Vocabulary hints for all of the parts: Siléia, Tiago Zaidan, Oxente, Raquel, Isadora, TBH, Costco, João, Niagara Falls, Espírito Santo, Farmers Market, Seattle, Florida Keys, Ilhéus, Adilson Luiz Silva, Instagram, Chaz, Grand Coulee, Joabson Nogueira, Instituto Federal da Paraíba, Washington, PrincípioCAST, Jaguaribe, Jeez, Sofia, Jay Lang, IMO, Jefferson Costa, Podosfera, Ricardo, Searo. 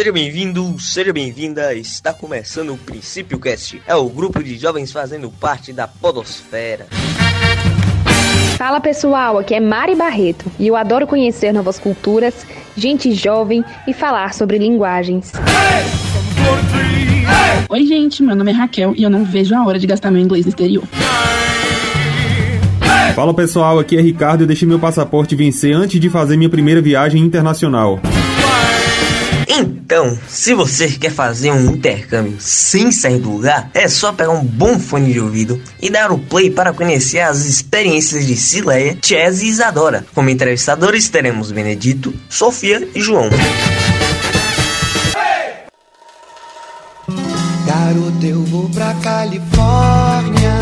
Seja bem-vindo, seja bem-vinda, está começando o PrincípioCAST, é o grupo de jovens fazendo parte da Podosfera. Fala pessoal, aqui é Mari Barreto e eu adoro conhecer novas culturas, gente jovem e falar sobre linguagens. Oi gente, meu nome é Raquel e eu não vejo a hora de gastar meu inglês no exterior. Fala pessoal, aqui é Ricardo e eu deixei meu passaporte vencer antes de fazer minha primeira viagem internacional. Então, se você quer fazer um intercâmbio sem sair do lugar, é só pegar um bom fone de ouvido e dar o play para conhecer as experiências de Siléia, Chaz e Isadora. Como entrevistadores teremos Benedito, Sofia e João. Hey! Garoto, eu vou pra Califórnia.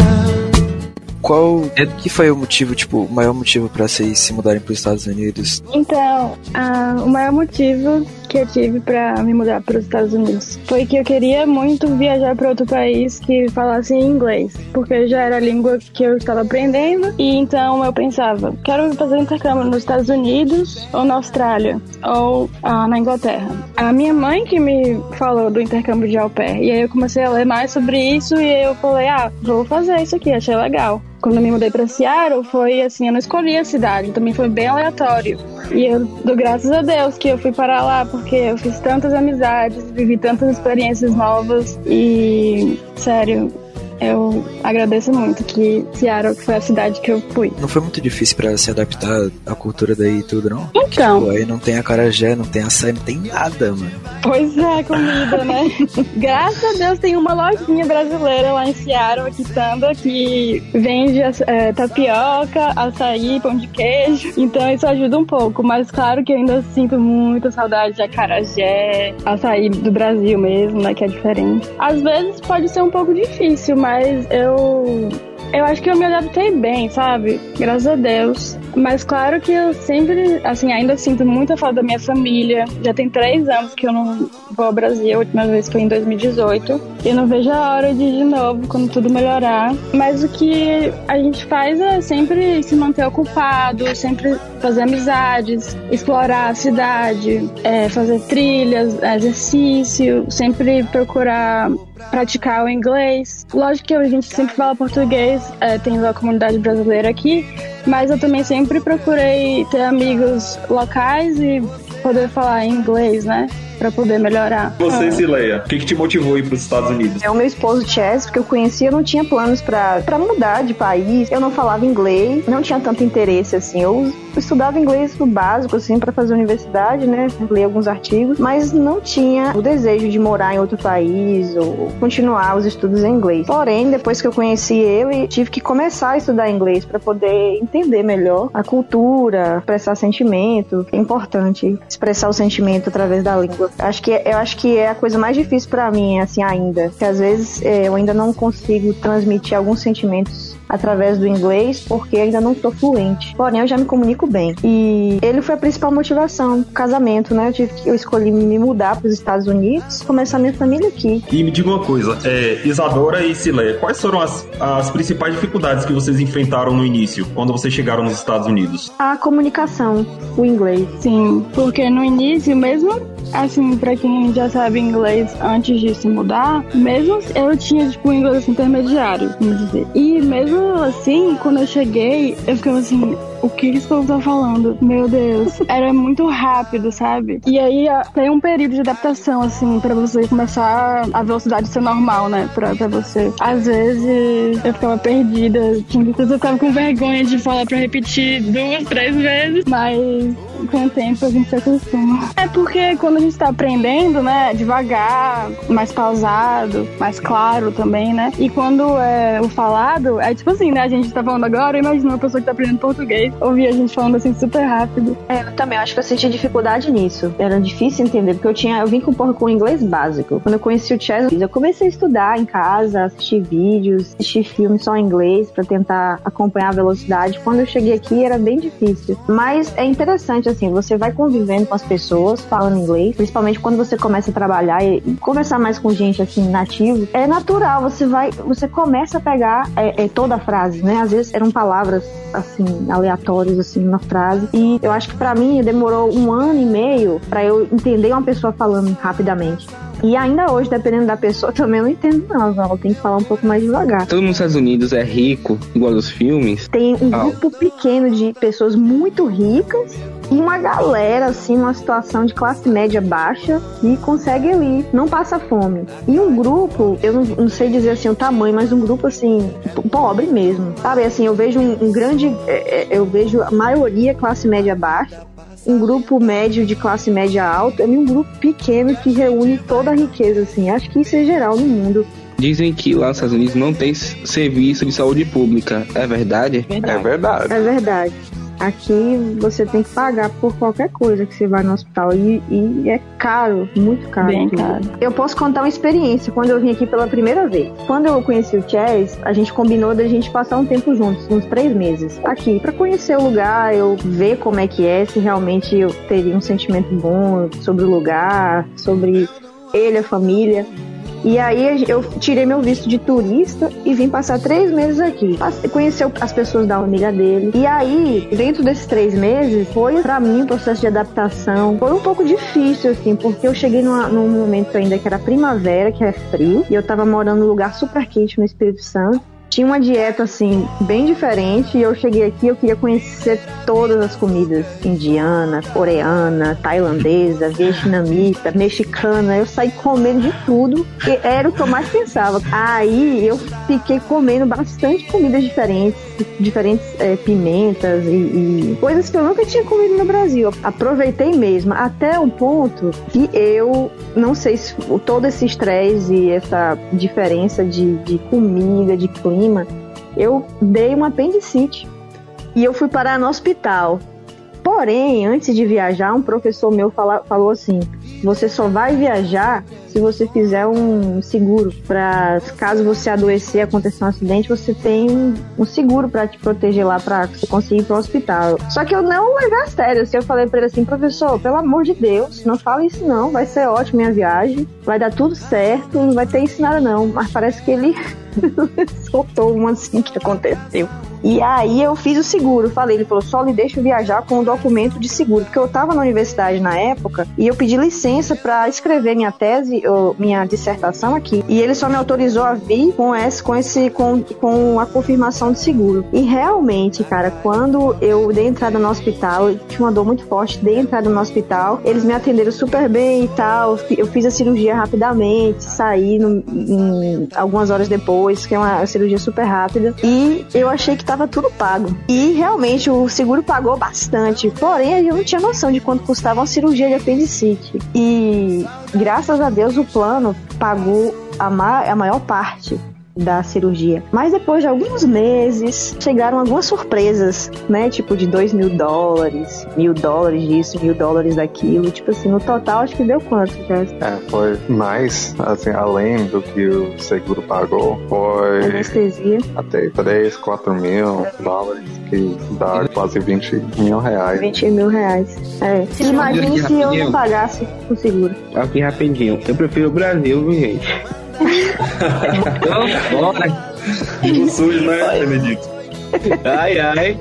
Qual é que foi o motivo, tipo, o maior motivo pra vocês se mudarem pros Estados Unidos? Então, o maior motivo que eu tive pra me mudar pros Estados Unidos foi que eu queria muito viajar pra outro país que falasse inglês, porque já era a língua que eu estava aprendendo, e então eu pensava, quero fazer intercâmbio nos Estados Unidos, ou na Austrália, ou na Inglaterra. A minha mãe que me falou do intercâmbio de au pair, e aí eu comecei a ler mais sobre isso, e aí eu falei, vou fazer isso aqui, achei legal. Quando eu me mudei pra Searo, foi assim, eu não escolhi a cidade, também foi bem aleatório. E eu dou graças a Deus que eu fui parar lá, porque eu fiz tantas amizades, vivi tantas experiências novas e, sério, eu agradeço muito que Searo foi a cidade que eu fui. Não foi muito difícil pra se adaptar à cultura daí e tudo, não? Então. Porque, aí não tem acarajé, não tem açaí, não tem nada, mano. Pois é, comida, né? Graças a Deus tem uma lojinha brasileira lá em Searo, aqui Samba, que vende tapioca, açaí, pão de queijo. Então isso ajuda um pouco, mas claro que eu ainda sinto muita saudade de acarajé, açaí do Brasil mesmo, né, que é diferente. Às vezes pode ser um pouco difícil, mas eu acho que eu me adaptei bem, sabe? Graças a Deus. Mas claro que eu sempre, assim, ainda sinto muita falta da minha família. Já tem 3 anos que eu não vou ao Brasil. A última vez foi em 2018. Eu não vejo a hora de ir de novo, quando tudo melhorar. Mas o que a gente faz é sempre se manter ocupado, sempre fazer amizades, explorar a cidade, fazer trilhas, exercício, sempre procurar praticar o inglês. Lógico que a gente sempre fala português, tem a comunidade brasileira aqui, mas eu também sempre procurei ter amigos locais e poder falar inglês, né? Pra poder melhorar. Você, Sileia, o que te motivou a ir pros Estados Unidos? É o meu esposo, Chaz, porque eu conhecia, eu não tinha planos pra mudar de país. Eu não falava inglês, não tinha tanto interesse, assim. Eu estudava inglês no básico, assim, pra fazer universidade, né? Ler alguns artigos, mas não tinha o desejo de morar em outro país ou continuar os estudos em inglês. Porém, depois que eu conheci ele, tive que começar a estudar inglês pra poder entender melhor a cultura, expressar sentimento. É importante expressar o sentimento através da língua. Eu acho que é a coisa mais difícil pra mim, assim, ainda. Porque às vezes eu ainda não consigo transmitir alguns sentimentos através do inglês, porque ainda não tô fluente. Porém, eu já me comunico bem. E ele foi a principal motivação, casamento, né? Eu escolhi me mudar pros Estados Unidos, começar minha família aqui. E me diga uma coisa, Isadora e Siléia, quais foram as principais dificuldades que vocês enfrentaram no início, quando vocês chegaram nos Estados Unidos? A comunicação, o inglês. Sim, porque no início mesmo, assim, pra quem já sabe inglês antes de se mudar, mesmo eu tinha, tipo, inglês intermediário, vamos dizer. E mesmo assim, quando eu cheguei, eu ficava assim, o que esse povo tá falando? Meu Deus. Era muito rápido, sabe? E aí tem um período de adaptação, assim, pra você começar a velocidade ser normal, né? Pra você. Às vezes eu ficava perdida. Eu ficava com vergonha de falar pra repetir 2, 3 vezes. Mas com o tempo a gente se acostuma. É porque quando a gente tá aprendendo, né? Devagar, mais pausado, mais claro também, né? E quando é o falado, é tipo assim, né? A gente tá falando agora, imagina uma pessoa que tá aprendendo português. Ouvi a gente falando assim super rápido. Eu também acho que eu senti dificuldade nisso. Era difícil entender, porque eu vim com inglês básico. Quando eu conheci o Chaz, eu comecei a estudar em casa, assistir vídeos, assistir filmes só em inglês pra tentar acompanhar a velocidade. Quando eu cheguei aqui, era bem difícil. Mas é interessante, muito assim, você vai convivendo com as pessoas, falando inglês, principalmente quando você começa a trabalhar e conversar mais com gente assim, nativo, é natural, você começa a pegar toda a frase, né? Às vezes eram palavras assim, aleatórias assim, na frase, e eu acho que pra mim demorou 1 ano e meio pra eu entender uma pessoa falando rapidamente. E ainda hoje, dependendo da pessoa, também eu não entendo não, ela tem que falar um pouco mais devagar. Todo mundo nos Estados Unidos é rico, igual aos filmes. Tem um grupo pequeno de pessoas muito ricas e uma galera, assim, numa situação de classe média baixa e consegue ali, não passa fome. E um grupo, eu não sei dizer assim o tamanho, mas um grupo, assim, pobre mesmo. Sabe, assim, eu vejo um grande... eu vejo a maioria classe média baixa, um grupo médio de classe média alta e um grupo pequeno que reúne toda a riqueza, assim. Acho que isso é geral no mundo. Dizem que lá nos Estados Unidos não tem serviço de saúde pública. É verdade? É verdade. É verdade. Aqui você tem que pagar por qualquer coisa que você vai no hospital e é caro, muito caro. Bem caro. Eu posso contar uma experiência quando eu vim aqui pela primeira vez. Quando eu conheci o Chaz, a gente combinou da gente passar um tempo juntos, uns 3 meses aqui, pra conhecer o lugar, eu ver como é que é, se realmente eu teria um sentimento bom sobre o lugar, sobre ele, a família. E aí eu tirei meu visto de turista e vim passar 3 meses aqui. Conheceu as pessoas da família dele. E aí, dentro desses 3 meses, foi pra mim um processo de adaptação. Foi um pouco difícil, assim, porque eu cheguei num momento ainda que era primavera, que era frio. E eu tava morando num lugar super quente no Espírito Santo. Tinha uma dieta, assim, bem diferente. E eu cheguei aqui, eu queria conhecer todas as comidas. Indiana, coreana, tailandesa, vietnamita, mexicana. Eu saí comendo de tudo. E era o que eu mais pensava. Aí eu fiquei comendo bastante comidas diferentes. Pimentas e coisas que eu nunca tinha comido no Brasil. Eu aproveitei mesmo. Até um ponto que eu, não sei se todo esse estresse e essa diferença de comida, de clima, eu dei uma apendicite e eu fui parar no hospital. Porém, antes de viajar, um professor meu falou assim: você só vai viajar se você fizer um seguro, para caso você adoecer, acontecer um acidente, você tem um seguro para te proteger lá, para você conseguir ir para o hospital. Só que eu não levei a sério, assim, eu falei para ele assim: professor, pelo amor de Deus, não fala isso não, vai ser ótimo minha viagem, vai dar tudo certo, não vai ter isso nada não. Mas parece que ele soltou uma assim que aconteceu. E aí eu fiz o seguro, falei, ele falou: só lhe deixo viajar com o documento de seguro, porque eu estava na universidade na época e eu pedi licença para escrever minha tese, minha dissertação aqui, e ele só me autorizou a vir com a confirmação de seguro. E realmente, cara, quando eu dei entrada no hospital, tinha uma dor muito forte, dei entrada no hospital, eles me atenderam super bem e tal, eu fiz a cirurgia rapidamente, saí algumas horas depois, que é uma cirurgia super rápida, e eu achei que tava tudo pago. E realmente o seguro pagou bastante. Porém, eu não tinha noção de quanto custava uma cirurgia de apendicite. E graças a Deus o plano pagou a maior parte da cirurgia. Mas depois de alguns meses, chegaram algumas surpresas, né? Tipo de $2.000, $1.000 disso, $1.000 daquilo. Tipo assim, no total, acho que deu quanto, Jess? Foi mais, assim, além do que o seguro pagou, foi... anestesia. Até $3,000-$4,000 que dá quase R$20 mil. R$20 mil, é. Imagina se rapidinho. Eu não pagasse o seguro. Aqui rapidinho. Eu prefiro o Brasil, viu, gente? Então, bora! No SUS, né, Benedito? Ai, ai.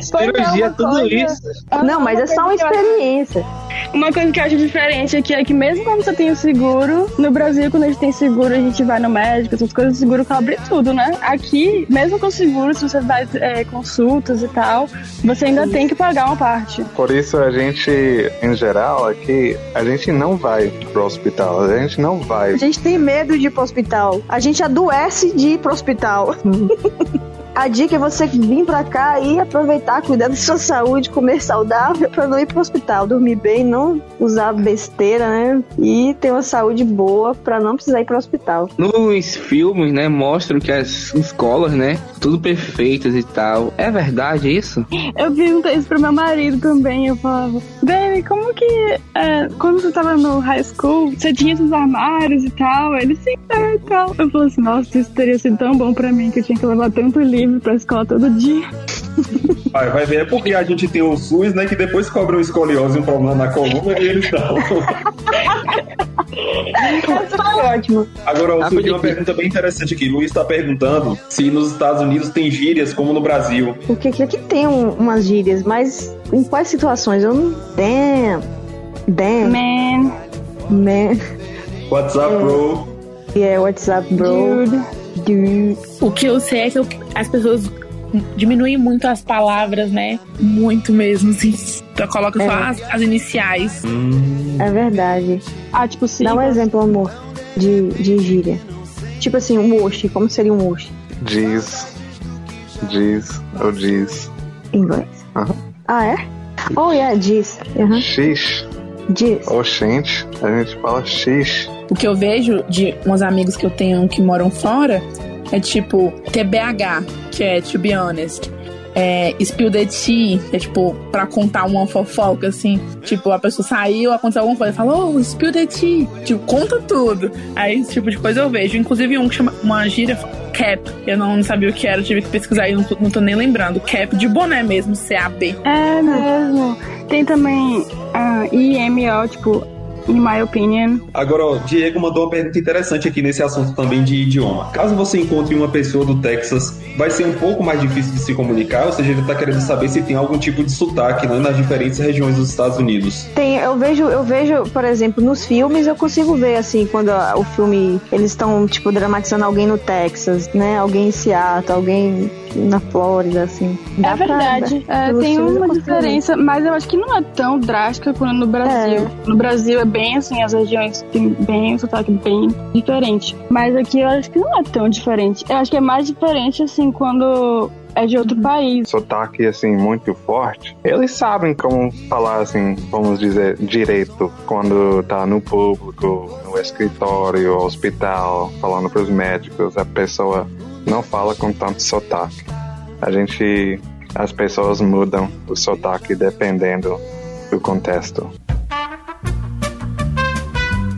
Cirurgia, tudo isso. Não, mas é só uma experiência. Uma coisa que eu acho diferente aqui é que mesmo quando você tem o seguro, no Brasil, quando a gente tem seguro, a gente vai no médico, essas coisas, o seguro cobre tudo, né? Aqui, mesmo com o seguro, se você faz consultas e tal, você ainda tem que pagar uma parte. Por isso, a gente, em geral, aqui, a gente não vai pro hospital, a gente não vai. A gente tem medo de ir pro hospital, a gente adoece de ir pro hospital. A dica é você vir pra cá e aproveitar, cuidar da sua saúde, comer saudável, pra não ir pro hospital, dormir bem, não usar besteira, né? E ter uma saúde boa pra não precisar ir pro hospital. Nos filmes, né, mostram que as escolas, né, tudo perfeitas e tal. É verdade isso? Eu perguntei isso pro meu marido também, eu falava: Dani, como que quando você tava no high school, você tinha esses armários e tal? Ele sim, e tal. Eu falei assim: nossa, isso teria sido tão bom pra mim, que eu tinha que levar tanto livro pra escola todo dia. Vai ver, é porque a gente tem o SUS, né, que depois cobra uma escoliose e um problema na coluna e eles dão. Ótimo. Agora, eu surgiu uma pergunta bem interessante aqui. Luiz está perguntando se nos Estados Unidos tem gírias como no Brasil. Porque aqui tem umas gírias, mas em quais situações? Eu não... Damn. Man. WhatsApp, bro. Yeah, WhatsApp, bro. Dude. O que eu sei é que as pessoas... diminui muito as palavras, né? Muito mesmo, assim. Então coloca só as iniciais. É verdade. Ah, tipo, sim. Dá um exemplo, amor, de gíria. Tipo assim, um oxi. Como seria um oxi? Jeez. Ou jeez. Em inglês? Uhum. Ah, é? Oh, yeah, jeez. Uhum. Jeez. Oxente. A gente fala jeez. O que eu vejo de uns amigos que eu tenho que moram fora... é tipo TBH, que é to be honest, spill the tea, que é tipo pra contar uma fofoca, assim, tipo a pessoa saiu, aconteceu alguma coisa, fala, oh, spill the tea, tipo, conta tudo. Aí esse tipo de coisa eu vejo, inclusive um que chama uma gíria Cap, eu não sabia o que era, tive que pesquisar e não tô nem lembrando. Cap de boné mesmo, CAP. É mesmo. Tem também IMO, tipo in my opinion. Agora, o Diego mandou uma pergunta interessante aqui nesse assunto também de idioma. Caso você encontre uma pessoa do Texas, vai ser um pouco mais difícil de se comunicar? Ou seja, ele tá querendo saber se tem algum tipo de sotaque, né, nas diferentes regiões dos Estados Unidos. Tem, eu vejo, por exemplo, nos filmes eu consigo ver, assim, quando o filme, eles estão, tipo, dramatizando alguém no Texas, né, alguém em Seattle, alguém na Flórida, assim. É verdade. Tem uma diferença, mas eu acho que não é tão drástica quanto no Brasil. No Brasil é bem assim, as regiões têm bem um sotaque bem diferente. Mas aqui eu acho que não é tão diferente. Eu acho que é mais diferente, assim, quando é de outro país. Sotaque, assim, muito forte. Eles sabem como falar, assim, vamos dizer, direito. Quando tá no público, no escritório, hospital, falando pros médicos, a pessoa não fala com tanto sotaque. As pessoas mudam o sotaque dependendo do contexto.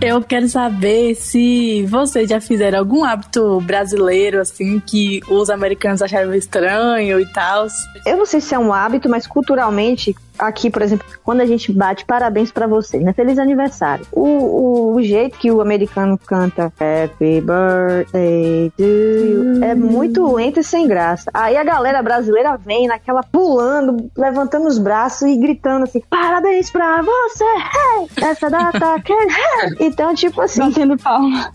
Eu quero saber se vocês já fizeram algum hábito brasileiro, assim, que os americanos acharam estranho e tal. Eu não sei se é um hábito, mas culturalmente, aqui, por exemplo, quando a gente bate parabéns pra você, né? Feliz aniversário. O jeito que o americano canta Happy Birthday to you é muito lento e sem graça. Aí a galera brasileira vem naquela pulando, levantando os braços e gritando assim, parabéns pra você, hey! Essa data que... Hey! Então, tipo assim...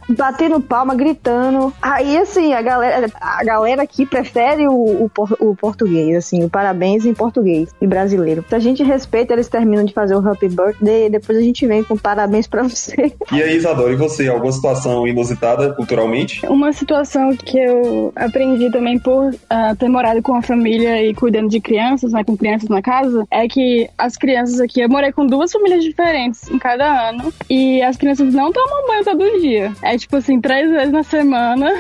Batendo palma, gritando. Aí, assim, a galera aqui prefere o português, assim, o parabéns em português e brasileiro. Se a gente respeita, eles terminam de fazer o Happy Birthday e depois a gente vem com parabéns pra você. E aí, Isadora, e você? Alguma situação inusitada culturalmente? Uma situação que eu aprendi também por ter morado com a família e cuidando de crianças, né, com crianças na casa, é que as crianças aqui... Eu morei com duas famílias diferentes em cada ano e as crianças não tomam banho todo dia. É tipo assim, 3 vezes na semana.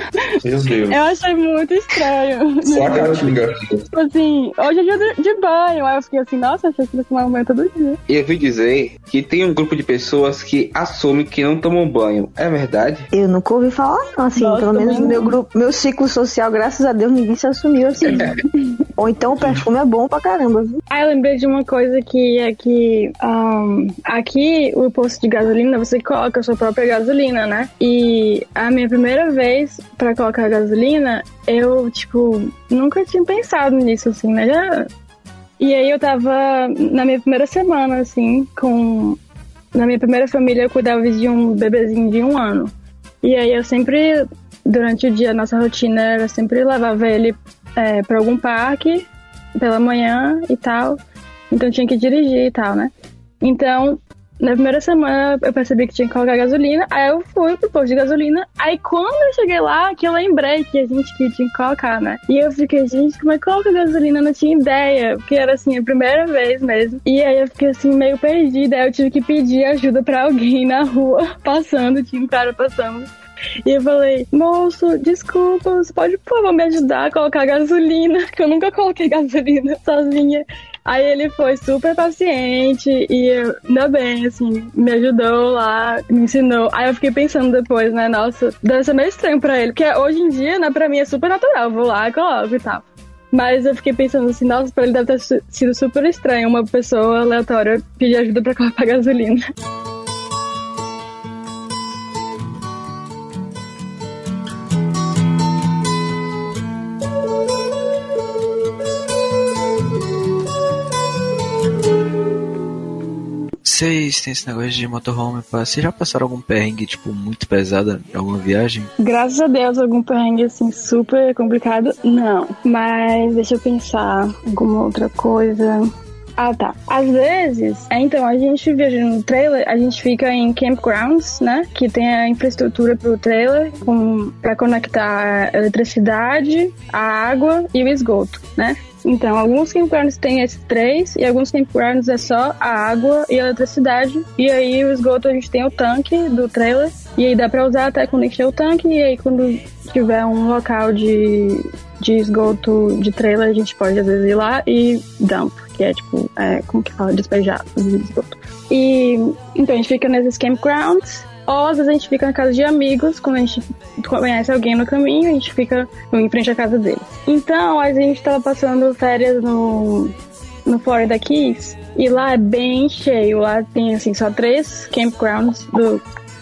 Meu Deus. Eu achei muito estranho. Só a caatinga. Tipo assim, hoje é dia de banho. Aí eu fiquei assim, nossa, achei que ia tomar banho todo dia. E eu vi dizer que tem um grupo de pessoas que assumem que não tomam banho. É verdade? Eu nunca ouvi falar, não, assim. Nossa, pelo menos no meu grupo, meu ciclo social, graças a Deus, ninguém se assumiu assim. Ou então o perfume é bom pra caramba, viu? Ah, eu lembrei de uma coisa que é que aqui, o posto de gasolina, você coloca a sua própria gasolina, né? E a minha primeira vez pra colocar gasolina, eu, tipo, nunca tinha pensado nisso, assim, né? E aí eu tava na minha primeira semana, assim, na minha primeira família eu cuidava de um bebezinho de 1 ano. E aí eu sempre, durante o dia, a nossa rotina era sempre levava ele pra algum parque, pela manhã e tal. Então tinha que dirigir e tal, né? Então, na primeira semana eu percebi que tinha que colocar gasolina, aí eu fui pro posto de gasolina, aí quando eu cheguei lá, que eu lembrei que a gente tinha que colocar, né? E eu fiquei, gente, como é que coloca gasolina? Eu não tinha ideia, porque era assim, a primeira vez mesmo. E aí eu fiquei assim, meio perdida, aí eu tive que pedir ajuda pra alguém na rua, passando, tinha um cara passando. E eu falei, moço, desculpa, você pode, por favor, me ajudar a colocar gasolina, que eu nunca coloquei gasolina sozinha. Aí ele foi super paciente e ainda bem, assim, me ajudou lá, me ensinou. Aí eu fiquei pensando depois, né, nossa, deve ser meio estranho pra ele, porque hoje em dia, né, pra mim é super natural, eu vou lá, coloco e tal. Mas eu fiquei pensando assim, nossa, pra ele deve ter sido super estranho uma pessoa aleatória pedir ajuda pra comprar gasolina. Vocês têm esse negócio de motorhome, pá. Vocês já passaram algum perrengue, tipo, muito pesado em alguma viagem? Graças a Deus, algum perrengue, assim, super complicado, não. Mas deixa eu pensar alguma outra coisa. Ah, tá. Às vezes, então, a gente viajando no trailer, a gente fica em campgrounds, né? Que tem a infraestrutura pro trailer pra conectar a eletricidade, a água e o esgoto, né? Então, alguns campgrounds tem esses três, e alguns campgrounds é só a água e a eletricidade. E aí, o esgoto, a gente tem o tanque do trailer, e aí dá pra usar até quando encher o tanque, e aí quando tiver um local de esgoto de trailer, a gente pode, às vezes, ir lá e dump, que é tipo, como que fala? Despejar os esgoto. E, então, a gente fica nesses campgrounds, ou às vezes a gente fica na casa de amigos, quando a gente conhece alguém no caminho, a gente fica em frente à casa dele. Então, a gente tava passando férias no Florida Keys, e lá é bem cheio, lá tem assim só 3 campgrounds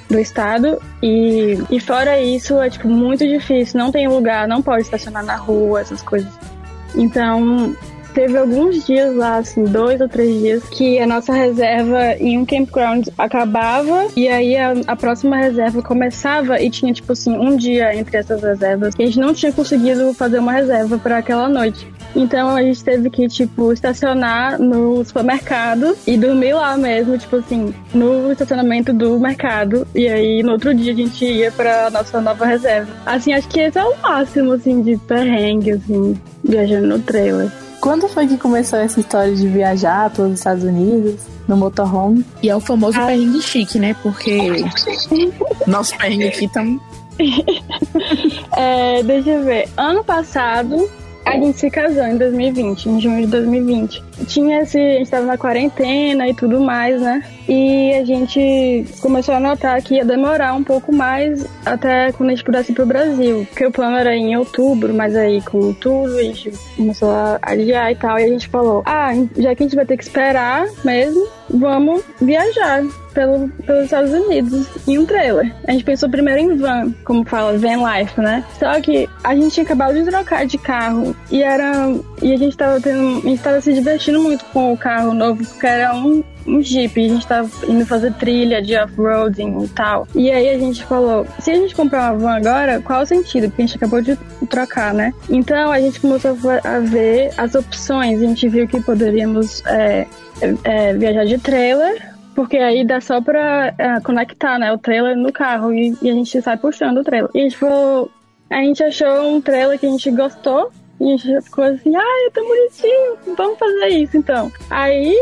do estado, e fora isso é tipo muito difícil, não tem lugar, não pode estacionar na rua, essas coisas. Então, teve alguns dias lá, assim, 2 ou 3 dias, que a nossa reserva em um campground acabava, e aí a próxima reserva começava, e tinha, tipo assim, um dia entre essas reservas, que a gente não tinha conseguido fazer uma reserva para aquela noite. Então, a gente teve que, tipo, estacionar no supermercado e dormir lá mesmo, tipo assim, no estacionamento do mercado. E aí, no outro dia, a gente ia pra nossa nova reserva. Assim, acho que esse é o máximo, assim, de perrengue, assim, viajando no trailer. Quando foi que começou essa história de viajar pelos Estados Unidos, no motorhome? E é o famoso perrengue chique, né? Porque nosso perrengue aqui também. Deixa eu ver. Ano passado, a gente se casou em 2020, em junho de 2020. A gente tava na quarentena e tudo mais, né? E a gente começou a notar que ia demorar um pouco mais até quando a gente pudesse ir pro Brasil. Porque o plano era em outubro, mas aí com tudo a gente começou a adiar e tal. E a gente falou, já que a gente vai ter que esperar mesmo, vamos viajar pelos Estados Unidos em um trailer. A gente pensou primeiro em van, como fala, van life, né? Só que a gente tinha acabado de trocar de carro e a gente tava se divertindo muito com o carro novo, porque era um Jeep, e a gente tava indo fazer trilha de off-roading e tal. E aí a gente falou, se a gente comprar uma van agora, qual o sentido? Porque a gente acabou de trocar, né? Então a gente começou a ver as opções. A gente viu que poderíamos viajar de trailer, porque aí dá só pra conectar, né, o trailer no carro, e a gente sai puxando o trailer. E a gente achou um trailer que a gente gostou, e a gente ficou assim, é tão bonitinho, vamos fazer isso então. Aí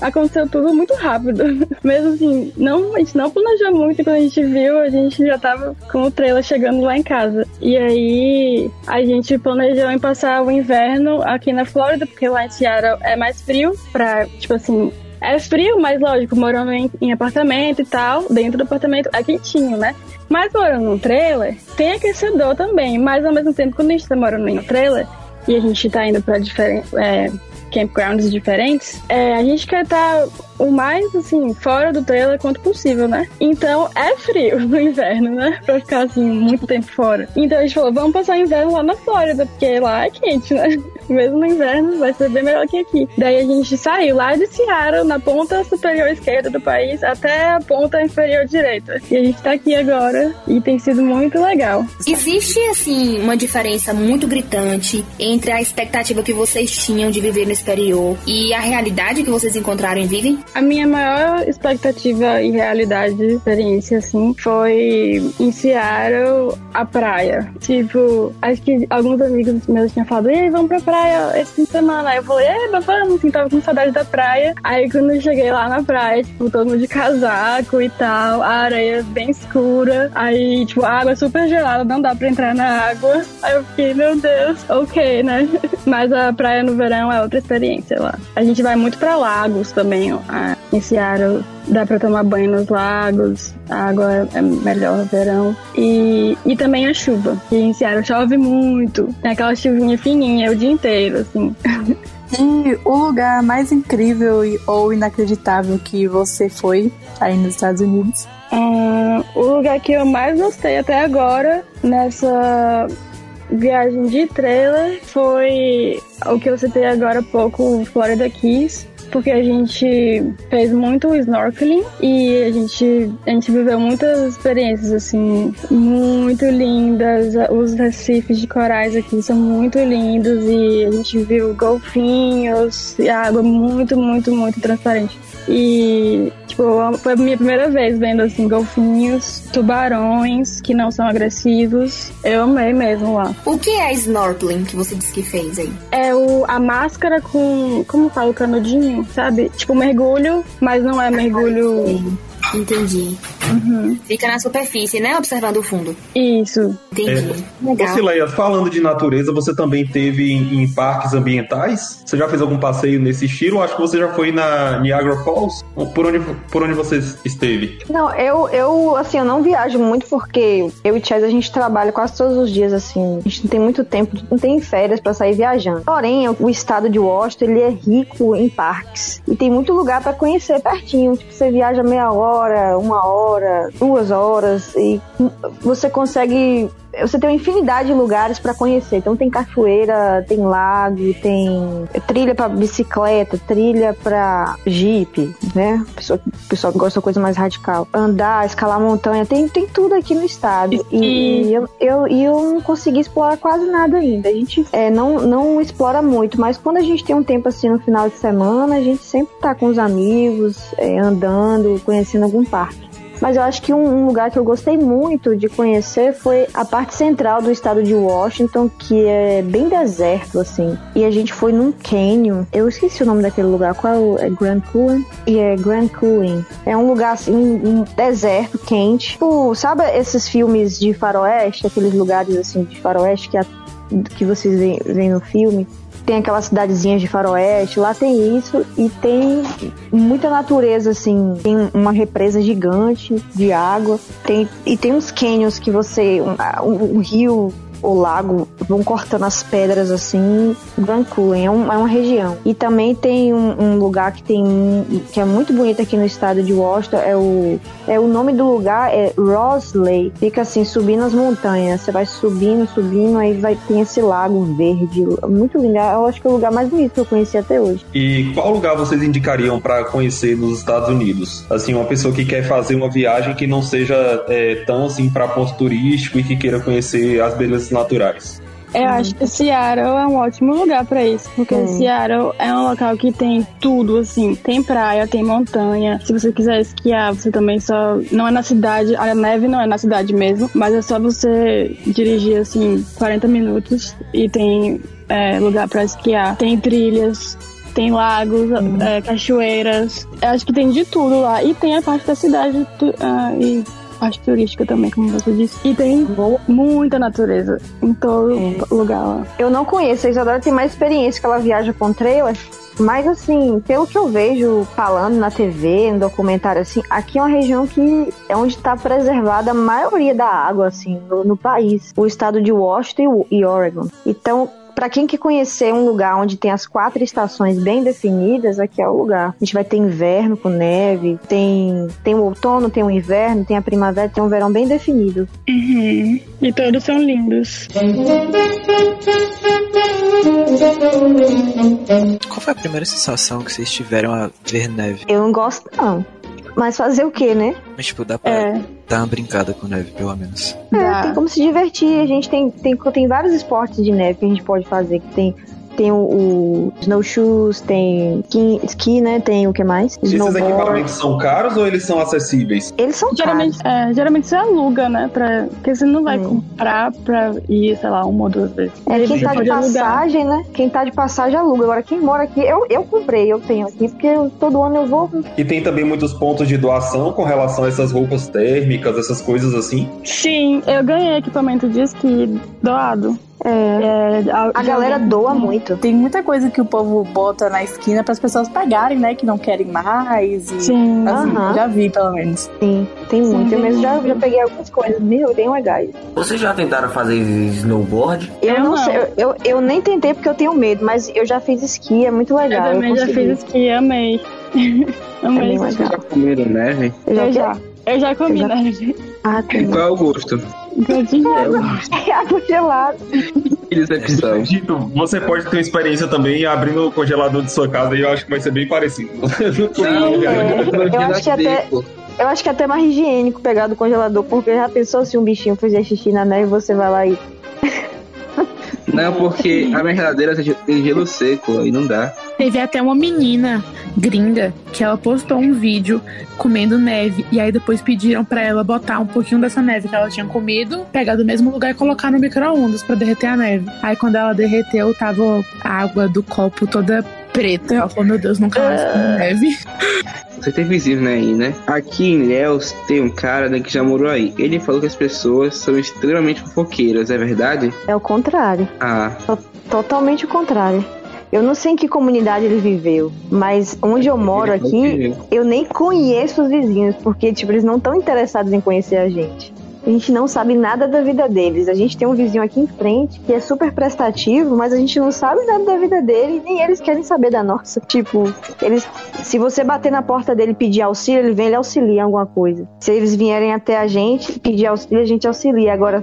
aconteceu tudo muito rápido. Mesmo assim, a gente não planejou muito, e quando a gente viu, a gente já tava com o trailer chegando lá em casa. E aí, a gente planejou em passar o inverno aqui na Flórida, porque lá em Ceará é mais frio, pra, tipo assim... É frio, mas lógico, morando em apartamento e tal, dentro do apartamento é quentinho, né? Mas morando num trailer, tem aquecedor também, mas ao mesmo tempo, quando a gente tá morando em um trailer, e a gente tá indo pra campgrounds diferentes, a gente quer estar o mais, assim, fora do trailer quanto possível, né? Então, é frio no inverno, né? Pra ficar, assim, muito tempo fora. Então, a gente falou, vamos passar o inverno lá na Flórida, porque lá é quente, né? Mesmo no inverno, vai ser bem melhor que aqui. Daí, a gente saiu lá de Searo, na ponta superior esquerda do país, até a ponta inferior direita. E a gente tá aqui agora, e tem sido muito legal. Existe, assim, uma diferença muito gritante entre a expectativa que vocês tinham de viver nesse exterior e a realidade que vocês encontraram e vivem? A minha maior expectativa e realidade, experiência, assim, foi em Seattle, a praia. Tipo, acho que alguns amigos meus tinham falado, vamos pra praia esse fim de semana. Aí eu falei, vamos, assim, tava com saudade da praia. Aí quando eu cheguei lá na praia, tipo, todo mundo de casaco e tal, a areia bem escura, aí, tipo, a água super gelada, não dá pra entrar na água. Aí eu fiquei, meu Deus, ok, né? Mas a praia no verão é outra experiência lá. A gente vai muito pra lagos também, Em Searo dá pra tomar banho nos lagos, a água é melhor no verão. E também a chuva, que em Searo chove muito, tem aquela chuvinha fininha o dia inteiro, assim. E o lugar mais incrível ou inacreditável que você foi aí nos Estados Unidos? O lugar que eu mais gostei até agora nessa viagem de trailer foi o que eu citei agora há pouco, Florida Keys, porque a gente fez muito snorkeling e a gente viveu muitas experiências assim muito lindas. Os recifes de corais aqui são muito lindos e a gente viu golfinhos e a água muito, muito, muito transparente. E, tipo, foi a minha primeira vez vendo, assim, golfinhos, tubarões que não são agressivos. Eu amei mesmo lá. O que é snorkeling que você disse que fez aí? É a máscara com, como fala, o canudinho, sabe? Tipo, mergulho, mas não é mergulho... Entendi. Uhum. Fica na superfície, né? Observando o fundo. Isso. Entendi. Legal. Siléia, falando de natureza, você também teve em parques ambientais? Você já fez algum passeio nesse estilo? Acho que você já foi na Niagara Falls? Por onde você esteve? Não, eu assim, eu não viajo muito porque eu e Chaz, a gente trabalha quase todos os dias, assim. A gente não tem muito tempo, não tem férias pra sair viajando. Porém, o estado de Washington, ele é rico em parques. E tem muito lugar pra conhecer pertinho. Tipo, você viaja meia hora, 1 hora, 2 horas e você consegue... Você tem uma infinidade de lugares pra conhecer. Então tem cachoeira, tem lago, tem trilha pra bicicleta, trilha pra jipe, né? O pessoal que gosta de coisa mais radical. Andar, escalar montanha, tem tudo aqui no estado. E eu não consegui explorar quase nada ainda. A gente não explora muito, mas quando a gente tem um tempo assim no final de semana, a gente sempre tá com os amigos, andando, conhecendo algum parque. Mas eu acho que um lugar que eu gostei muito de conhecer foi a parte central do estado de Washington, que é bem deserto, assim. E a gente foi num canyon. Eu esqueci o nome daquele lugar. Qual é? Grand Coulee? E é Grand Coulee. É um lugar, assim, um deserto quente. Tipo, sabe esses filmes de faroeste? Aqueles lugares, assim, de faroeste que vocês veem no filme? Tem aquelas cidadezinhas de faroeste, lá tem isso e tem muita natureza, assim, tem uma represa gigante de água, tem uns canyons que você, um rio ou lago, vão cortando as pedras, assim, Grand Coulee, é uma região. E também tem um lugar que é muito bonito aqui no estado de Washington, o nome do lugar é Roslyn, fica assim, subindo as montanhas, você vai subindo, aí tem esse lago verde, muito lindo, eu acho que é o lugar mais bonito que eu conheci até hoje. E qual lugar vocês indicariam para conhecer nos Estados Unidos? Assim, uma pessoa que quer fazer uma viagem que não seja tão assim para ponto turístico e que queira conhecer as belezas naturais. Eu acho que Seattle é um ótimo lugar pra isso, porque Seattle é um local que tem tudo, assim, tem praia, tem montanha, se você quiser esquiar, você também só, não é na cidade, a neve não é na cidade mesmo, mas é só você dirigir, assim, 40 minutos e tem lugar pra esquiar, tem trilhas, tem lagos, cachoeiras, eu acho que tem de tudo lá, e tem a parte da cidade e parte turística também, como você disse. E tem muita natureza em todo lugar lá. Eu não conheço, a Isadora tem mais experiência que ela viaja com trailer, mas assim, pelo que eu vejo falando na TV, no documentário, assim, aqui é uma região que é onde está preservada a maioria da água, assim, no país. O estado de Washington e Oregon. Então, pra quem quer conhecer um lugar onde tem as 4 estações bem definidas, aqui é o lugar. A gente vai ter inverno com neve, tem o outono, tem o inverno, tem a primavera, tem um verão bem definido. Uhum. E todos são lindos. Qual foi a primeira sensação que vocês tiveram a ver neve? Eu não gosto, não. Mas fazer o quê, né? Mas, tipo, dá pra dar uma brincada com neve, pelo menos. Tem como se divertir. A gente tem vários esportes de neve que a gente pode fazer. Tem o snowshoes, tem ski, né? Tem o que mais? Snowboard. Esses equipamentos são caros ou eles são acessíveis? Eles são caros. Geralmente você aluga, né? Porque você não vai comprar pra ir, sei lá, 1 ou 2 vezes. Quem tá de passagem, alugar, né? Quem tá de passagem aluga. Agora, quem mora aqui, eu comprei, eu tenho aqui, porque todo ano eu vou. E tem também muitos pontos de doação com relação a essas roupas térmicas, essas coisas assim? Sim, eu ganhei equipamento de esqui doado. A galera doa muito. Tem muita coisa que o povo bota na esquina para as pessoas pagarem, né? Que não querem mais. E, sim. Assim, já vi, pelo menos. Sim, tem muito. Sim, eu mesmo já peguei algumas coisas. Meu, bem legais. Vocês já tentaram fazer snowboard? Eu não sei. Eu nem tentei porque eu tenho medo, mas eu já fiz esqui, é muito legal. Eu também já fiz esqui, amei. Amei. Vocês já comeram neve? Eu já comi neve. Ah, tá. Qual é o gosto? É água gelada. Benedito, você pode ter uma experiência também abrindo o congelador de sua casa e eu acho que vai ser bem parecido. Eu acho que é até mais higiênico pegar do congelador, porque já pensou se um bichinho fizer xixi na neve e você vai lá e... Não, porque a minha geladeira tem gelo seco e não dá. Teve até uma menina gringa que ela postou um vídeo comendo neve e aí depois pediram pra ela botar um pouquinho dessa neve que ela tinha comido, pegar do mesmo lugar e colocar no micro-ondas pra derreter a neve. Aí quando ela derreteu, tava a água do copo toda preta. Ela falou, meu Deus, nunca mais comi neve. Você tem vizinho aí, né? Aqui em Ilhéus tem um cara, né, que já morou aí. Ele falou que as pessoas são extremamente fofoqueiras, é verdade? É o contrário. Ah. Totalmente o contrário. Eu não sei em que comunidade ele viveu, mas onde eu moro aqui, eu nem conheço os vizinhos, porque, tipo, eles não estão interessados em conhecer a gente. A gente não sabe nada da vida deles. A gente tem um vizinho aqui em frente que é super prestativo, mas a gente não sabe nada da vida dele, nem eles querem saber da nossa. Tipo, eles, se você bater na porta dele e pedir auxílio, ele vem e lhe auxilia em alguma coisa. Se eles vierem até a gente pedir auxílio, a gente auxilia. Agora,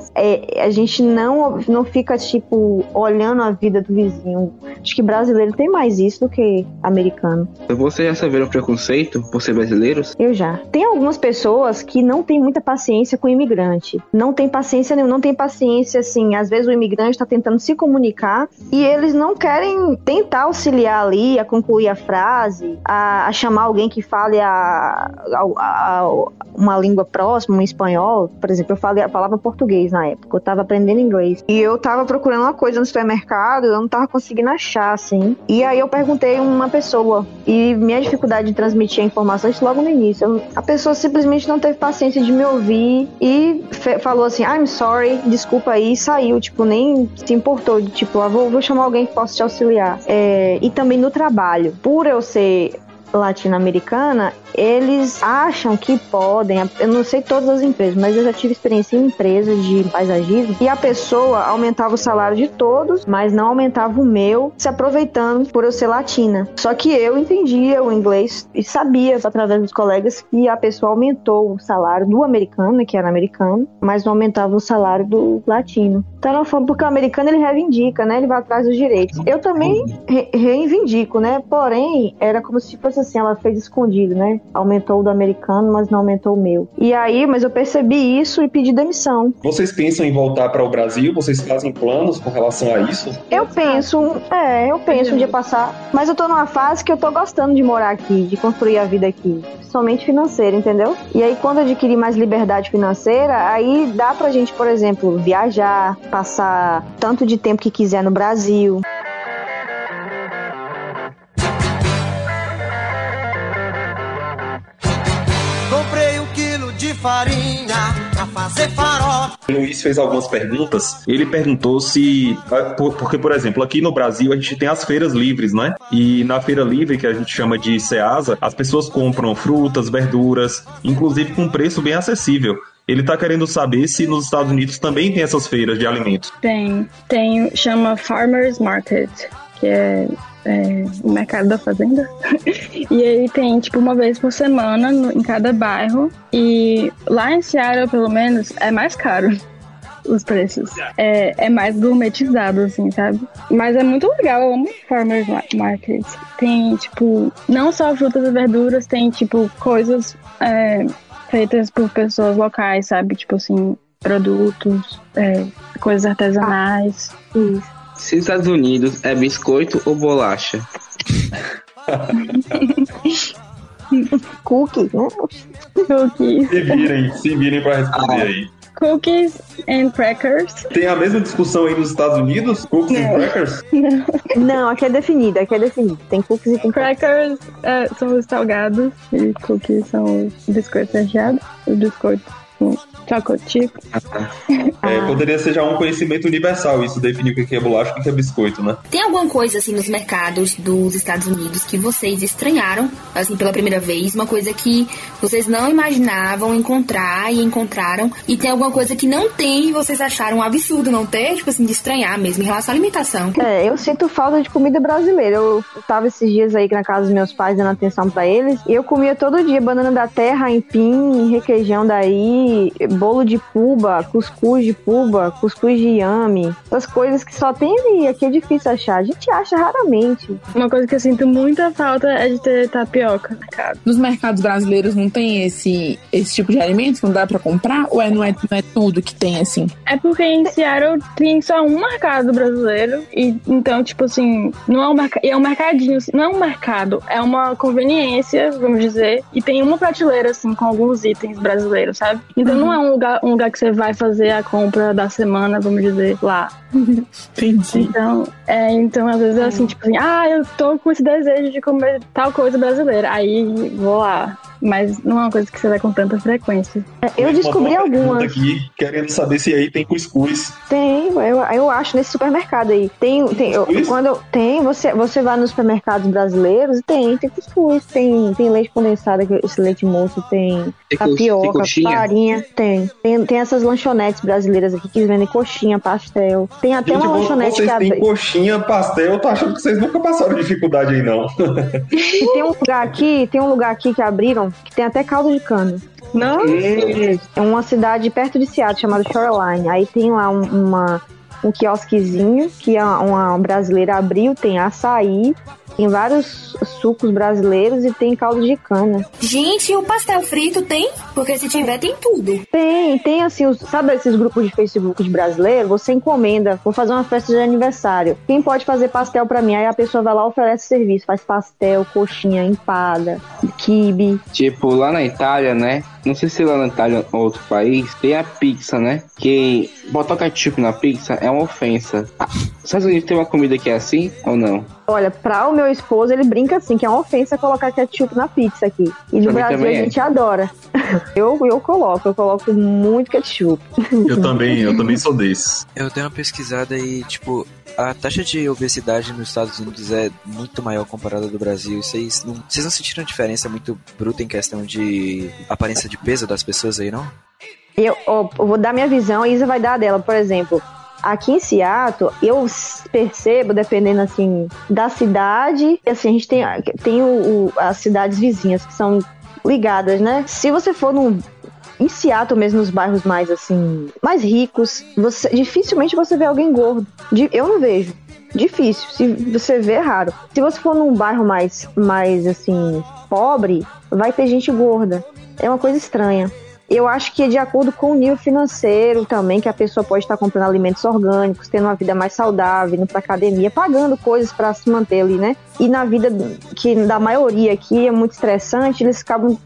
a gente não fica, tipo, olhando a vida do vizinho. Acho que brasileiro tem mais isso do que americano. Vocês já sofreram preconceito por ser brasileiros? Eu já. Tem algumas pessoas que não têm muita paciência com imigrantes. Não tem paciência nenhuma, não tem paciência, assim, às vezes o imigrante está tentando se comunicar e eles não querem tentar auxiliar ali, a concluir a frase, a chamar alguém que fale uma língua próxima, um espanhol. Por exemplo, eu falava português na época, eu tava aprendendo inglês e eu tava procurando uma coisa no supermercado, eu não tava conseguindo achar, assim, e aí eu perguntei a uma pessoa e minha dificuldade de transmitir a informação, isso logo no início, a pessoa simplesmente não teve paciência de me ouvir e falou assim, I'm sorry, desculpa aí, e saiu, tipo, nem se importou de, tipo, vou chamar alguém que possa te auxiliar. E também no trabalho, por eu ser latino-americana, eles acham que podem, eu não sei todas as empresas, mas eu já tive experiência em empresas de paisagismo, e a pessoa aumentava o salário de todos, mas não aumentava o meu, se aproveitando por eu ser latina. Só que eu entendia o inglês e sabia, através dos colegas, que a pessoa aumentou o salário do americano, que era americano, mas não aumentava o salário do latino. Então, não foi porque o americano, ele reivindica, né? Ele vai atrás dos direitos. Eu também reivindico, né? Porém, era como se fosse assim, ela fez escondido, né? Aumentou o do americano, mas não aumentou o meu. E aí, mas eu percebi isso e pedi demissão. Vocês pensam em voltar para o Brasil? Vocês fazem planos com relação a isso? Eu penso um dia passar, mas eu tô numa fase que eu tô gostando de morar aqui, de construir a vida aqui, principalmente financeira, entendeu? E aí, quando eu adquirir mais liberdade financeira, aí dá pra gente, por exemplo, viajar, passar tanto de tempo que quiser no Brasil. Farinha pra fazer farofa. O Luiz fez algumas perguntas. Ele perguntou se... Porque, por exemplo, aqui no Brasil a gente tem as feiras livres, né? E na feira livre, que a gente chama de CEASA, as pessoas compram frutas, verduras, inclusive com preço bem acessível. Ele tá querendo saber se nos Estados Unidos também tem essas feiras de alimentos. Tem. Chama Farmers Market, que é o mercado da fazenda. E aí tem, tipo, uma vez por semana em cada bairro. E lá em Searo, pelo menos, é mais caro os preços. É mais gourmetizado, assim, sabe? Mas é muito legal, eu amo Farmers Market. Tem, tipo, não só frutas e verduras, tem, tipo, coisas feitas por pessoas locais, sabe? Tipo, assim, produtos, coisas artesanais. Isso. Se os Estados Unidos é biscoito ou bolacha? Cookies, né? Cookies. Se virem pra responder aí. Cookies and crackers. Tem a mesma discussão aí nos Estados Unidos? Cookies and crackers? Não, aqui é definido. Tem cookies e tem crackers. Crackers são os salgados e cookies são os biscoitos recheados. Os biscoitos. chocolate chip. É, poderia ser já um conhecimento universal isso, definir o que é bolacha e o que é biscoito, né? Tem alguma coisa assim nos mercados dos Estados Unidos que vocês estranharam, assim, pela primeira vez? Uma coisa que vocês não imaginavam encontrar e encontraram? E tem alguma coisa que não tem e vocês acharam um absurdo não ter? Tipo assim, de estranhar mesmo em relação à alimentação. É, eu sinto falta de comida brasileira. Eu tava esses dias aí na casa dos meus pais dando atenção pra eles, e eu comia todo dia banana da terra, empim, requeijão daí, bolo de puba, cuscuz de inhame, essas coisas que só tem ali, aqui é difícil achar, a gente acha raramente. Uma coisa que eu sinto muita falta é de ter tapioca. Nos mercados brasileiros não tem esse tipo de alimento que não dá pra comprar? Ou não é tudo que tem assim? É porque em Seattle tem só um mercado brasileiro, e então tipo assim, não é um mercado, é um mercadinho, não é um mercado, é uma conveniência, vamos dizer, e tem uma prateleira assim com alguns itens brasileiros, sabe? Então não é um lugar que você vai fazer a compra da semana, vamos dizer, lá. Entendi. Então às vezes é assim, tipo assim, eu tô com esse desejo de comer tal coisa brasileira, aí vou lá. Mas não é uma coisa que você vai com tanta frequência. Eu descobri algumas aqui, querendo saber se aí tem cuscuz. Tem, eu acho nesse supermercado aí. Você vai nos supermercados brasileiros, tem cuscuz, tem leite condensado, esse leite moço, tem tapioca, farinha, tem essas lanchonetes brasileiras aqui que vendem coxinha, pastel. Tem até uma lanchonete que abre. Tem coxinha, pastel, eu tô achando que vocês nunca passaram dificuldade aí, não. E tem um lugar aqui que abriram que tem até caldo de cana. Não? É uma cidade perto de Seattle chamada Shoreline. Aí tem lá um quiosquezinho que uma brasileira abriu, tem açaí, tem vários sucos brasileiros e tem caldo de cana. Gente, o pastel frito tem? Porque se tiver, tem tudo. Tem assim, sabe esses grupos de Facebook de brasileiro? Você encomenda, vou fazer uma festa de aniversário. Quem pode fazer pastel pra mim? Aí a pessoa vai lá e oferece serviço. Faz pastel, coxinha, empada, quibe. Tipo, lá na Itália, né? Não sei se lá na Itália ou outro país, tem a pizza, né? Que botar ketchup na pizza é uma ofensa. Sabe se a gente tem uma comida que é assim ou não? Olha, pra o meu esposo, ele brinca assim, que é uma ofensa colocar ketchup na pizza aqui. E no Brasil a gente adora. Eu coloco muito ketchup. Eu também sou desse. Eu dei uma pesquisada e, tipo, a taxa de obesidade nos Estados Unidos é muito maior comparada ao do Brasil. Vocês não sentiram diferença muito bruta em questão de aparência de peso das pessoas aí, não? Eu vou dar minha visão, a Isa vai dar a dela, por exemplo. Aqui em Seattle, eu percebo, dependendo, assim, da cidade, assim, a gente tem as cidades vizinhas, que são ligadas, né? Se você for em Seattle mesmo, nos bairros mais, assim, mais ricos, dificilmente você vê alguém gordo. Eu não vejo. Difícil. Se você vê, é raro. Se você for num bairro mais assim, pobre, vai ter gente gorda. É uma coisa estranha. Eu acho que é de acordo com o nível financeiro também, que a pessoa pode estar comprando alimentos orgânicos, tendo uma vida mais saudável, indo pra academia, pagando coisas pra se manter ali, né? E na vida que da maioria aqui é muito estressante, eles acabam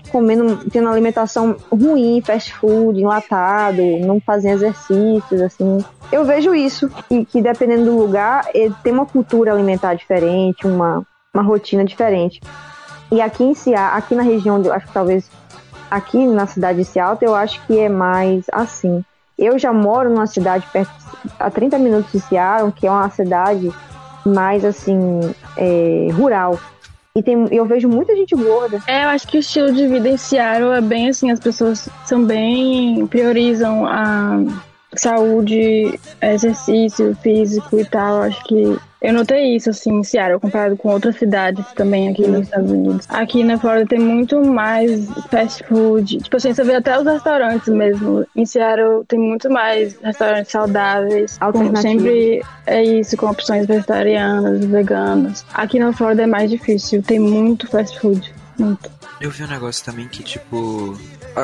tendo alimentação ruim, fast food, enlatado, não fazem exercícios, assim. Eu vejo isso, e que dependendo do lugar, tem uma cultura alimentar diferente, uma rotina diferente. E aqui em Ceará, aqui na região, eu acho que talvez... Aqui na cidade de Seattle, eu acho que é mais assim. Eu já moro numa cidade a 30 minutos de Seattle, que é uma cidade mais, assim, rural. E eu vejo muita gente gorda. Eu acho que o estilo de vida em Seattle é bem assim, as pessoas são bem... priorizam a saúde, exercício físico e tal, acho que... Eu notei isso, assim, em Seattle, comparado com outras cidades também aqui nos Estados Unidos. Aqui na Flórida tem muito mais fast food. Tipo assim, você vê até os restaurantes mesmo. Em Seattle tem muito mais restaurantes saudáveis. Sempre é isso, com opções vegetarianas, veganas. Aqui na Flórida é mais difícil, tem muito fast food, muito. Eu vi um negócio também que, tipo...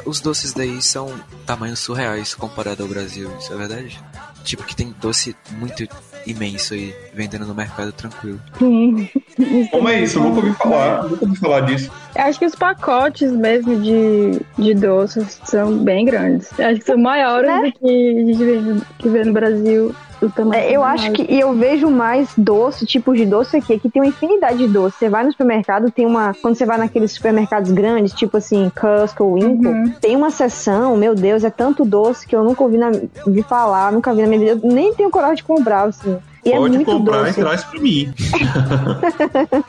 Os doces daí são tamanhos surreais comparado ao Brasil, isso é verdade? Tipo, que tem doce muito... imenso aí, vendendo no mercado tranquilo. Sim. Como é isso? Eu nunca ouvi falar disso. Eu acho que os pacotes mesmo de doces são bem grandes. Eu acho que são maiores do que a gente vê no Brasil. Eu acho que, e eu vejo mais doce, tipos de doce aqui tem uma infinidade de doce. Você vai no supermercado, tem uma, quando você vai naqueles supermercados grandes, tipo assim, Costco, Winco, tem uma seção, meu Deus, é tanto doce que eu nunca ouvi falar, nunca vi na minha vida, eu nem tenho coragem de comprar, assim. E pode é muito comprar doce. E traz pra mim.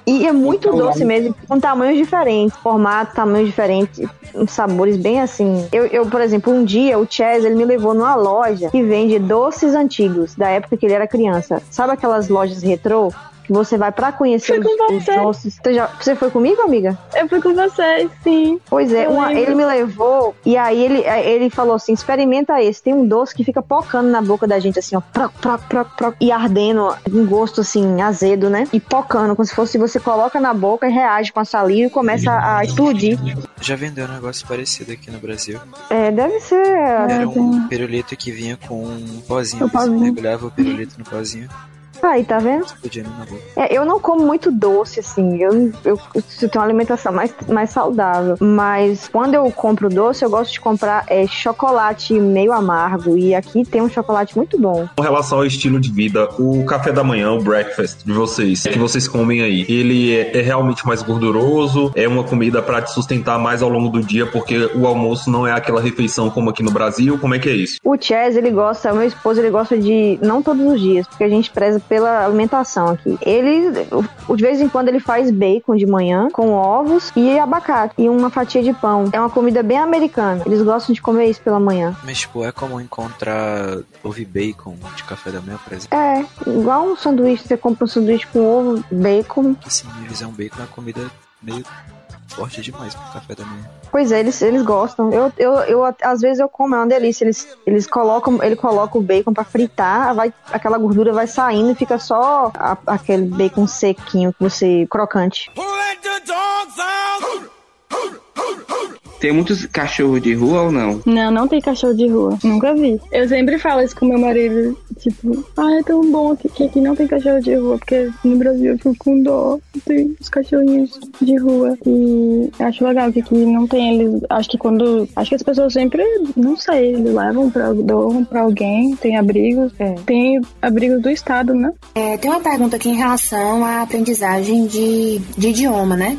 E é muito doce mesmo, com tamanhos diferentes, formato, tamanhos diferentes, sabores bem assim. Eu, por exemplo, um dia o Chaz, ele me levou numa loja que vende doces antigos, da época que ele era criança. Sabe aquelas lojas retrô? Você vai pra conhecer os doces. Você foi comigo, amiga? Eu fui com você, sim. Pois é, ele me levou e aí ele falou assim, experimenta esse. Tem um doce que fica pocando na boca da gente, assim, ó. Proc, proc, proc, proc, e ardendo, ó, um gosto, assim, azedo, né? E pocando, como se fosse você coloca na boca e reage com a saliva e começa a explodir. Já vendeu um negócio parecido aqui no Brasil. É, deve ser. Era um pirulito que vinha com um pozinho. Você mergulhava o pirulito no pozinho. Aí, tá vendo? Eu não como muito doce, assim. Eu tenho uma alimentação mais saudável. Mas quando eu compro doce, eu gosto de comprar chocolate meio amargo. E aqui tem um chocolate muito bom. Com relação ao estilo de vida, o café da manhã, o breakfast de vocês, que vocês comem aí, ele é realmente mais gorduroso? É uma comida pra te sustentar mais ao longo do dia, porque o almoço não é aquela refeição como aqui no Brasil? Como é que é isso? O Chaz, ele gosta, o meu esposo, ele gosta de... Não todos os dias, porque a gente preza pela alimentação aqui. Ele, de vez em quando, ele faz bacon de manhã com ovos e abacate e uma fatia de pão. É uma comida bem americana. Eles gostam de comer isso pela manhã. Mas, tipo, é comum encontrar ovo e bacon de café da manhã, por exemplo? É, igual um sanduíche. Você compra um sanduíche com ovo, bacon. Assim, minha visão, bacon é uma comida meio... forte demais pro café da manhã. Pois é, eles gostam. Eu às vezes eu como, é uma delícia. Ele coloca o bacon pra fritar, aquela gordura vai saindo e fica só aquele bacon sequinho, crocante. Tem muitos cachorros de rua ou não? Não, não tem cachorro de rua. Nunca vi. Eu sempre falo isso com meu marido. Tipo, é tão bom que aqui não tem cachorro de rua. Porque no Brasil eu fico com dó. Tem os cachorrinhos de rua. E acho legal que aqui não tem eles. Acho que as pessoas sempre, não sei, eles levam pra, doam pra alguém. Tem abrigos. É. Tem abrigos do estado, né? Tem uma pergunta aqui em relação à aprendizagem de idioma, né?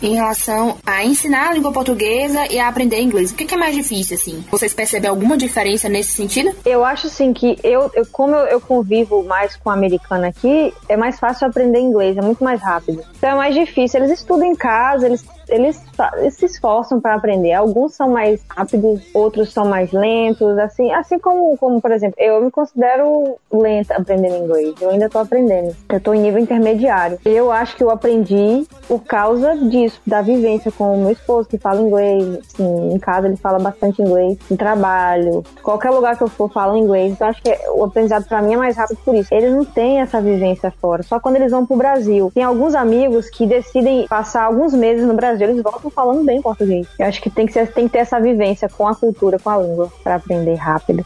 Em relação a ensinar a língua portuguesa e a aprender inglês, o que é mais difícil, assim? Vocês percebem alguma diferença nesse sentido? Eu acho, assim, que como eu convivo mais com o americano aqui, é mais fácil aprender inglês, é muito mais rápido. Então é mais difícil, eles estudam em casa, eles se esforçam para aprender. Alguns são mais rápidos, outros são mais lentos, assim como, por exemplo, eu me considero lenta aprendendo inglês. Eu ainda tô aprendendo. Eu tô em nível intermediário. Eu acho que eu aprendi por causa disso, da vivência com o meu esposo, que fala inglês, assim, em casa ele fala bastante inglês, no trabalho, qualquer lugar que eu for, fala inglês. Então acho que o aprendizado para mim é mais rápido por isso. Eles não têm essa vivência fora, só quando eles vão pro Brasil. Tem alguns amigos que decidem passar alguns meses no Brasil, eles voltam falando bem português. Eu acho que tem que ter essa vivência com a cultura, com a língua, para aprender rápido.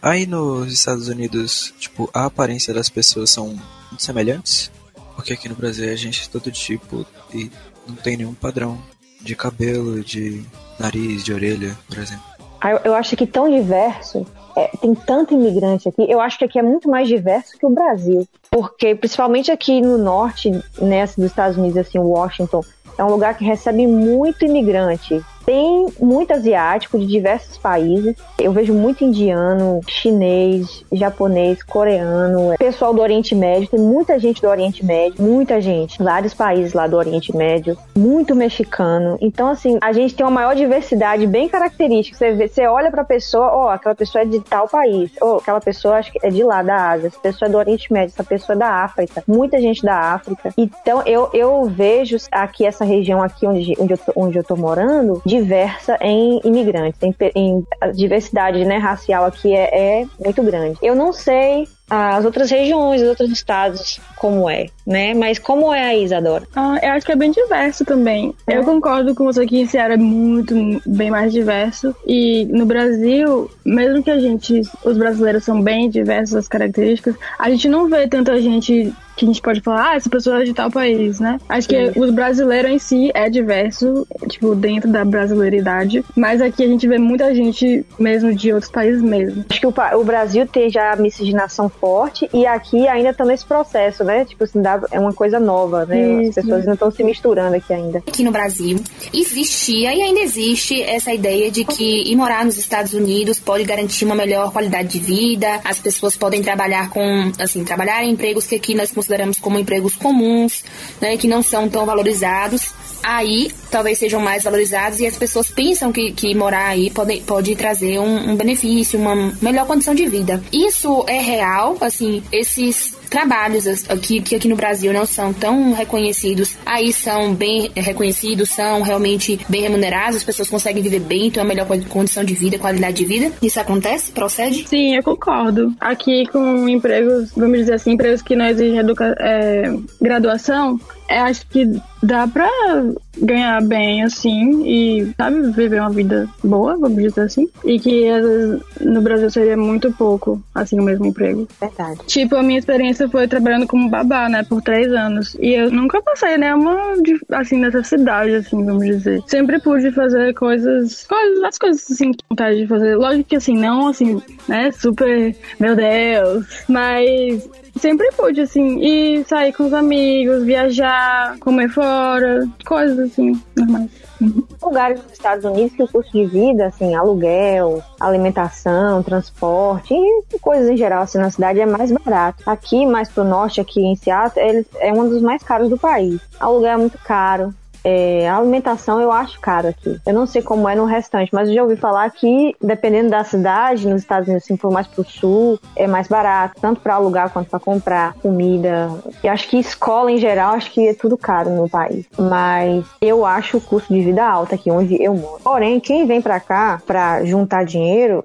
Aí nos Estados Unidos, tipo, a aparência das pessoas são muito semelhantes, porque aqui no Brasil a gente é todo tipo e não tem nenhum padrão de cabelo, de nariz, de orelha, por exemplo. Eu acho que tão diverso. Tem tanto imigrante aqui, eu acho que aqui é muito mais diverso que o Brasil, porque principalmente aqui no norte, né, dos Estados Unidos, assim, Washington é um lugar que recebe muito imigrante. Tem muito asiático de diversos países. Eu vejo muito indiano, chinês, japonês, coreano, pessoal do Oriente Médio. Tem muita gente do Oriente Médio, muita gente. Vários países lá do Oriente Médio. Muito mexicano. Então, assim, a gente tem uma maior diversidade bem característica. Você olha pra pessoa, aquela pessoa é de tal país. Aquela pessoa acho que é de lá, da Ásia. Essa pessoa é do Oriente Médio, essa pessoa é da África. Muita gente da África. Então, eu vejo aqui, essa região aqui onde eu tô morando... diversa em imigrantes, a diversidade, né, racial aqui é muito grande. Eu não sei as outras regiões, os outros estados, como é, né? Mas como é a Isadora? Ah, eu acho que é bem diverso também. É. Eu concordo com você que em Ceará é muito, bem mais diverso. E no Brasil, mesmo que os brasileiros são bem diversos as características, a gente não vê tanta gente que a gente pode falar, ah, essa pessoa é de tal país, né? Acho que os brasileiros em si é diverso, tipo, dentro da brasileiridade, mas aqui a gente vê muita gente mesmo de outros países mesmo. Acho que o Brasil tem já a miscigenação forte e aqui ainda tá nesse processo, né? Tipo, assim, é uma coisa nova, né? Isso. As pessoas ainda estão se misturando aqui ainda. Aqui no Brasil existia e ainda existe essa ideia de que ir morar nos Estados Unidos pode garantir uma melhor qualidade de vida, as pessoas podem trabalhar trabalhar em empregos que aqui nós consideramos como empregos comuns, né, que não são tão valorizados, aí talvez sejam mais valorizados e as pessoas pensam que morar aí pode trazer um benefício, uma melhor condição de vida. Isso é real, assim, esses trabalhos aqui no Brasil não são tão reconhecidos, aí são bem reconhecidos, são realmente bem remunerados, as pessoas conseguem viver bem, então é melhor condição de vida, qualidade de vida. Isso acontece? Procede? Sim, eu concordo. Aqui com empregos, vamos dizer assim, empregos que não exigem graduação, acho que dá pra ganhar bem, assim, e, sabe, viver uma vida boa, vamos dizer assim. E que, às vezes, no Brasil seria muito pouco, assim, o mesmo emprego. Verdade. Tipo, a minha experiência foi trabalhando como babá, né, por 3 anos. E eu nunca passei nenhuma, assim, necessidade, assim, vamos dizer. Sempre pude fazer as coisas, assim, que vontade de fazer. Lógico que, assim, não, assim, né, super, meu Deus. Mas sempre pude, assim, ir sair com os amigos, viajar, comer fora, coisas assim, normais. Lugares nos Estados Unidos que o custo de vida, assim, aluguel, alimentação, transporte e coisas em geral, assim, na cidade é mais barato. Aqui, mais pro norte, aqui em Seattle, é um dos mais caros do país. Aluguel é muito caro. A alimentação eu acho caro aqui. Eu não sei como é no restante, mas eu já ouvi falar que, dependendo da cidade, nos Estados Unidos, se for mais pro sul, é mais barato, tanto pra alugar quanto pra comprar comida. E acho que escola em geral, acho que é tudo caro no país. Mas eu acho o custo de vida alto aqui onde eu moro. Porém, quem vem pra cá pra juntar dinheiro,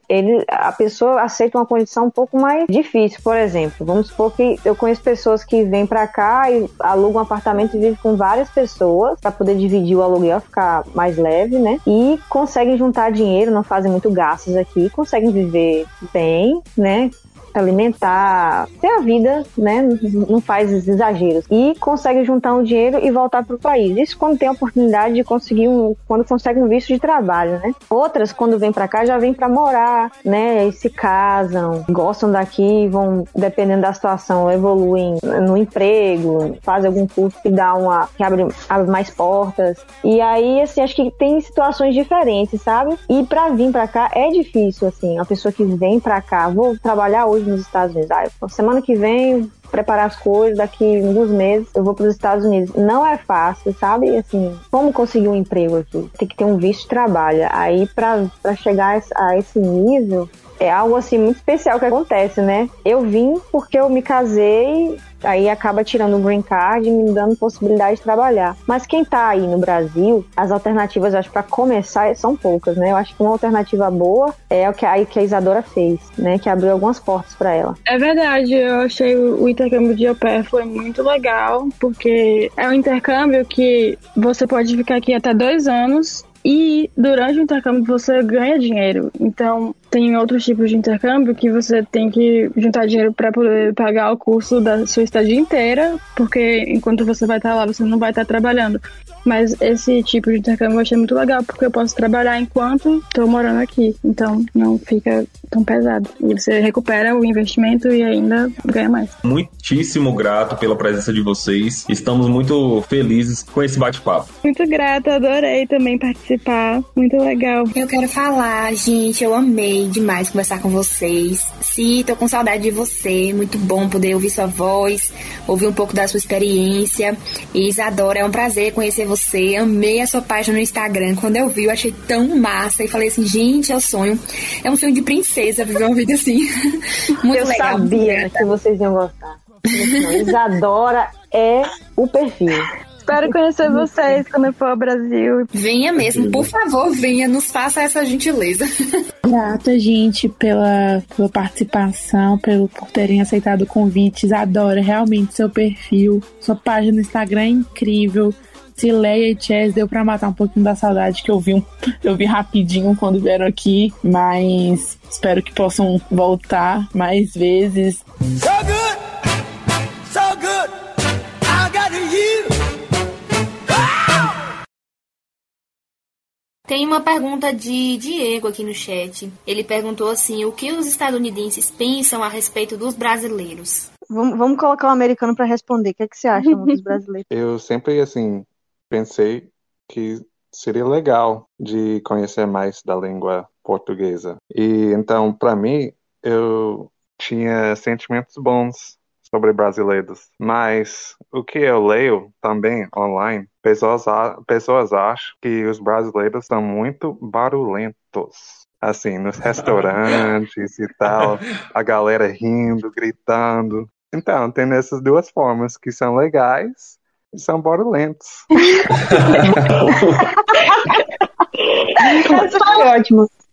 a pessoa aceita uma condição um pouco mais difícil. Por exemplo, vamos supor que eu conheço pessoas que vêm pra cá e alugam um apartamento e vivem com várias pessoas pra poder dividir o aluguel, ficar mais leve, né? E conseguem juntar dinheiro, não fazem muito gastos aqui, conseguem viver bem, né? Alimentar, ter a vida, né? Não faz exageros. E consegue juntar um dinheiro e voltar pro país. Isso quando tem a oportunidade de conseguir quando consegue um visto de trabalho, né? Outras, quando vêm pra cá, já vêm pra morar, né? E se casam, gostam daqui, vão, dependendo da situação, evoluem no emprego, fazem algum curso que dá que abre mais portas. E aí, assim, acho que tem situações diferentes, sabe? E pra vir pra cá é difícil, assim. A pessoa que vem pra cá, vou trabalhar hoje nos Estados Unidos. Semana que vem preparar as coisas, daqui alguns meses eu vou para os Estados Unidos. Não é fácil, sabe? Assim, como conseguir um emprego aqui? Tem que ter um visto de trabalho. Aí para chegar a esse nível é algo assim muito especial que acontece, né? Eu vim porque eu me casei, aí acaba tirando o green card e me dando possibilidade de trabalhar. Mas quem tá aí no Brasil, as alternativas, eu acho, para começar são poucas, né? Eu acho que uma alternativa boa é o que a Isadora fez, né? Que abriu algumas portas para ela. É verdade, eu achei o intercâmbio de au pair foi muito legal, porque é um intercâmbio que você pode ficar aqui até 2 anos e durante o intercâmbio você ganha dinheiro. Então, tem outros tipos de intercâmbio que você tem que juntar dinheiro para poder pagar o curso da sua estadia inteira, porque enquanto você vai estar lá, você não vai estar trabalhando. Mas esse tipo de intercâmbio eu achei muito legal, porque eu posso trabalhar enquanto estou morando aqui. Então, não fica tão pesado. E você recupera o investimento e ainda ganha mais. Muitíssimo grato pela presença de vocês. Estamos muito felizes com esse bate-papo. Muito grata, adorei também participar. Muito legal. Eu quero falar, gente, eu amei demais conversar com vocês. Sim, tô com saudade de você. Muito bom poder ouvir sua voz, ouvir um pouco da sua experiência. E Isadora, é um prazer conhecer você. Amei a sua página no Instagram. Quando eu vi, eu achei tão massa. E falei assim, gente, é um sonho de princesa viver uma vida assim. Muito eu legal. Eu sabia que vocês iam gostar. Isadora é o perfil. Espero conhecer vocês quando eu for ao Brasil. Venha mesmo, por favor, venha, nos faça essa gentileza. Grata, gente, pela participação, por terem aceitado o convite. Adoro realmente seu perfil, sua página no Instagram é incrível. Siléia e Chaz, deu pra matar um pouquinho da saudade que eu vi rapidinho quando vieram aqui, mas espero que possam voltar mais vezes. So good, so good, I got you. Ah! Tem uma pergunta de Diego aqui no chat. Ele perguntou assim, o que os estadunidenses pensam a respeito dos brasileiros? Vamos colocar o americano pra responder. O que é que você acha dos brasileiros? Eu sempre, assim... pensei que seria legal de conhecer mais da língua portuguesa. E então, para mim, eu tinha sentimentos bons sobre brasileiros. Mas o que eu leio também online, pessoas acham que os brasileiros são muito barulhentos. Assim, nos restaurantes e tal, a galera rindo, gritando. Então, tem essas duas formas que são legais. São barulhentos. Essa foi ótima.